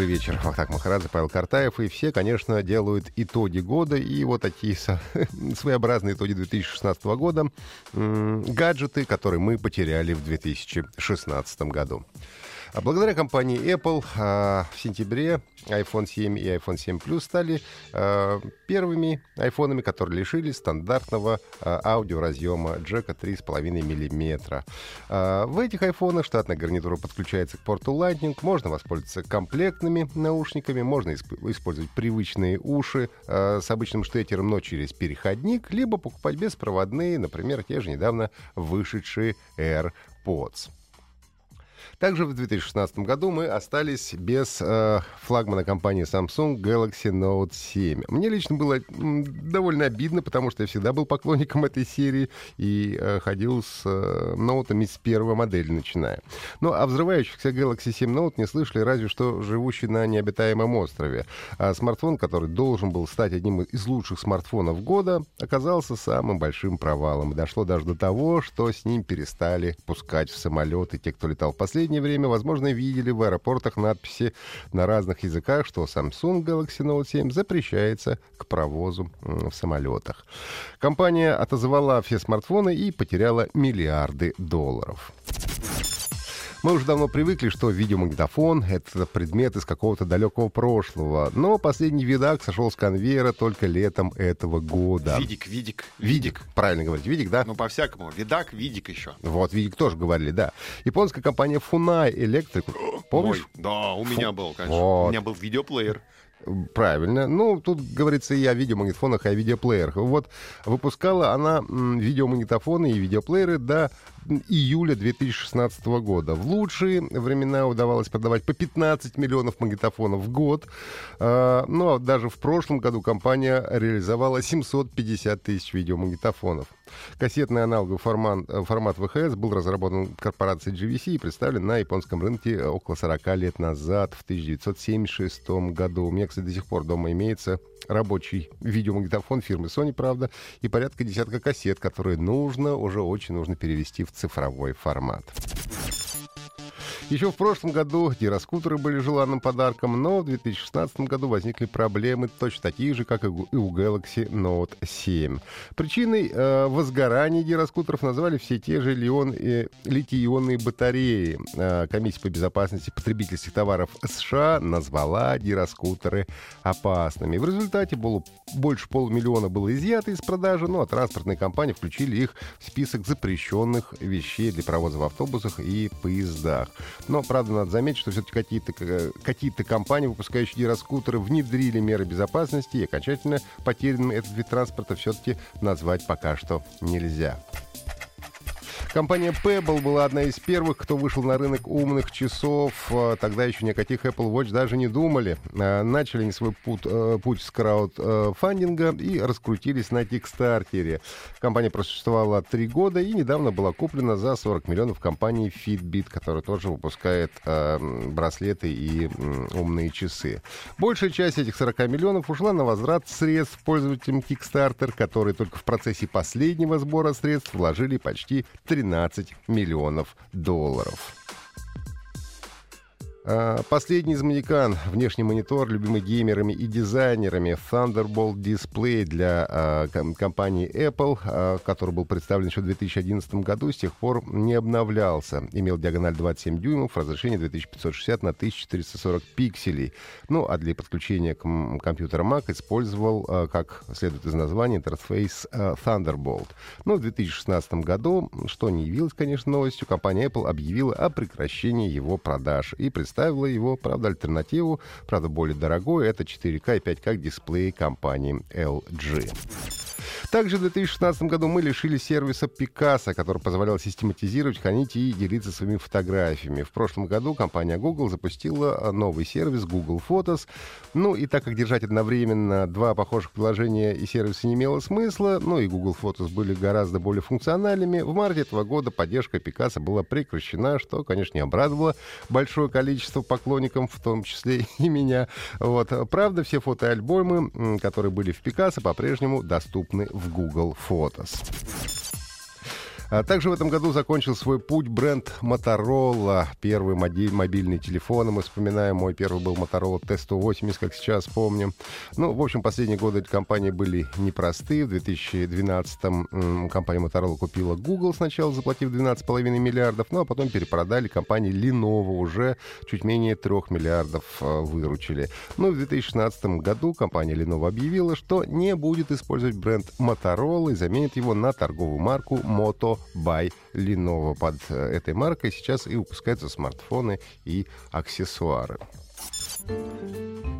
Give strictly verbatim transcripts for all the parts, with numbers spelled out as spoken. Добрый вечер, Фахтак Махарадзе, Павел Картаев. И все, конечно, делают итоги года. И вот такие со... своеобразные итоги две тысячи шестнадцатого года. Гаджеты, которые мы потеряли в две тысячи шестнадцатом году. Благодаря компании Apple в сентябре айфон семь и айфон семь плюс стали первыми айфонами, которые лишились стандартного аудиоразъема джека три и пять миллиметра. В этих айфонах штатная гарнитура подключается к порту Lightning, можно воспользоваться комплектными наушниками, можно использовать привычные уши с обычным штекером, но через переходник, либо покупать беспроводные, например, те же недавно вышедшие AirPods. Также в две тысячи шестнадцатом году мы остались без э, флагмана компании Samsung Galaxy Note семь. Мне лично было довольно обидно, потому что я всегда был поклонником этой серии и э, ходил с э, ноутами с первой модели начиная. Ну, а взрывающихся Galaxy семь Note не слышали, разве что живущий на необитаемом острове. А смартфон, который должен был стать одним из лучших смартфонов года, оказался самым большим провалом. И дошло даже до того, что с ним перестали пускать в самолеты те, кто летал последний. В последнее время, возможно, видели в аэропортах надписи на разных языках, что Samsung Galaxy Note семь запрещается к провозу в самолетах. Компания отозвала все смартфоны и потеряла миллиарды долларов. Мы уже давно привыкли, что видеомагнитофон — это предмет из какого-то далекого прошлого. Но последний видак сошел с конвейера только летом этого года. Видик, видик. Видик. Правильно говорить. Видик, да? Ну, по-всякому. Видак, видик еще. Вот, видик тоже говорили, да. Японская компания Funai Electric. Помнишь? Ой, да, у Фу... меня был, конечно. Вот. У меня был видеоплеер. Правильно. Ну, тут говорится и о видеомагнитофонах, и о видеоплеерах. Вот выпускала она видеомагнитофоны и видеоплееры до июля две тысячи шестнадцатого года. В лучшие времена удавалось продавать по пятнадцать миллионов магнитофонов в год. Ну, а даже в прошлом году компания реализовала семьсот пятьдесят тысяч видеомагнитофонов. Кассетный аналоговый формат, формат ви эйч эс был разработан корпорацией джей ви си и представлен на японском рынке около сорок лет назад, в тысяча девятьсот семьдесят шестом году. У меня, кстати, до сих пор дома имеется рабочий видеомагнитофон фирмы Sony, правда, и порядка десятка кассет, которые нужно, уже очень нужно перевести в цифровой формат. Еще в прошлом году гироскутеры были желанным подарком, но в две тысячи шестнадцатом году возникли проблемы точно такие же, как и у Galaxy Note семь. Причиной э, возгорания гироскутеров назвали все те же литий-ионные батареи. Э, комиссия по безопасности потребительских товаров США назвала гироскутеры опасными. В результате было, больше полумиллиона было изъято из продажи, ну а транспортные компании включили их в список запрещенных вещей для провоза в автобусах и поездах. Но, правда, надо заметить, что все-таки какие-то, какие-то компании, выпускающие гироскутеры, внедрили меры безопасности, и окончательно потерянным этот вид транспорта все-таки назвать пока что нельзя. Компания Pebble была одна из первых, кто вышел на рынок умных часов. Тогда еще ни о каких Apple Watch даже не думали. Начали они свой путь, путь с краудфандинга и раскрутились на Kickstarter. Компания просуществовала три года и недавно была куплена за сорок миллионов компанией Fitbit, которая тоже выпускает браслеты и умные часы. Большая часть этих сорока миллионов ушла на возврат средств пользователям Kickstarter, которые только в процессе последнего сбора средств вложили почти тринадцать миллионов долларов. Последний из магикан. Внешний монитор, любимый геймерами и дизайнерами. Thunderbolt Display для э, компании Apple, э, который был представлен еще в две тысячи одиннадцатом году, с тех пор не обновлялся. Имел диагональ двадцать семь дюймов, разрешение две тысячи пятьсот шестьдесят на тысячу четыреста сорок пикселей. Ну, а для подключения к м- компьютеру Mac использовал, э, как следует из названия, интерфейс э, Thunderbolt. Но в две тысячи шестнадцатом году, что не явилось, конечно, новостью, компания Apple объявила о прекращении его продаж и представила Ставила его, правда, альтернативу, правда, более дорогую, это четыре ка и пять ка дисплей компании эл джи. Также в две тысячи шестнадцатом году мы лишились сервиса Picasa, который позволял систематизировать, хранить и делиться своими фотографиями. В прошлом году компания Google запустила новый сервис Google Photos. Ну и так как держать одновременно два похожих приложения и сервиса не имело смысла, ну и Google Photos были гораздо более функциональными, в марте этого года поддержка Picasa была прекращена, что, конечно, не обрадовало большое количество поклонников, в том числе и меня. Вот. Правда, все фотоальбомы, которые были в Picasa, по-прежнему доступны в Google Photos. Также в этом году закончил свой путь бренд Motorola. Первый мобильный телефон, мы вспоминаем, мой первый был Motorola Т сто восемьдесят, как сейчас помним. Ну, в общем, последние годы эти компании были непросты. В две тысячи двенадцатом компания Motorola купила Google сначала, заплатив двенадцать целых пять десятых миллиардов, ну а потом перепродали компании Lenovo, уже чуть менее трех миллиардов выручили. Ну, в две тысячи шестнадцатом году компания Lenovo объявила, что не будет использовать бренд Motorola и заменит его на торговую марку Moto by Lenovo. Под этой маркой сейчас и выпускаются смартфоны и аксессуары.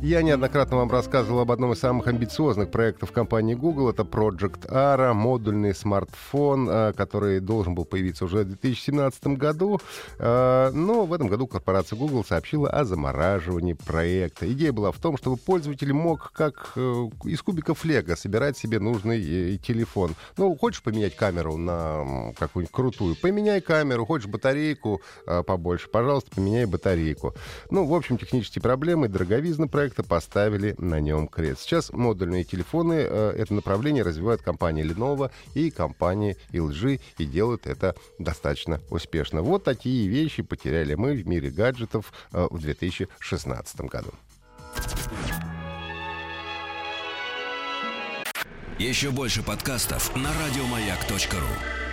Я неоднократно вам рассказывал об одном из самых амбициозных проектов компании Google. Это Project Ara, модульный смартфон, который должен был появиться уже в две тысячи семнадцатом году. Но в этом году корпорация Google сообщила о замораживании проекта. Идея была в том, чтобы пользователь мог, как из кубиков Лего, собирать себе нужный телефон. Ну, хочешь поменять камеру на какую-нибудь крутую? Поменяй камеру. Хочешь батарейку побольше? Пожалуйста, поменяй батарейку. Ну, в общем, технические проблемы, дороговизна проекта, поставили на нем крест. Сейчас модульные телефоны, э, это направление развивают компании Lenovo и компании эл джи, и делают это достаточно успешно. Вот такие вещи потеряли мы в мире гаджетов э, в две тысячи шестнадцатом году. Еще больше подкастов на радиомаяк точка ру.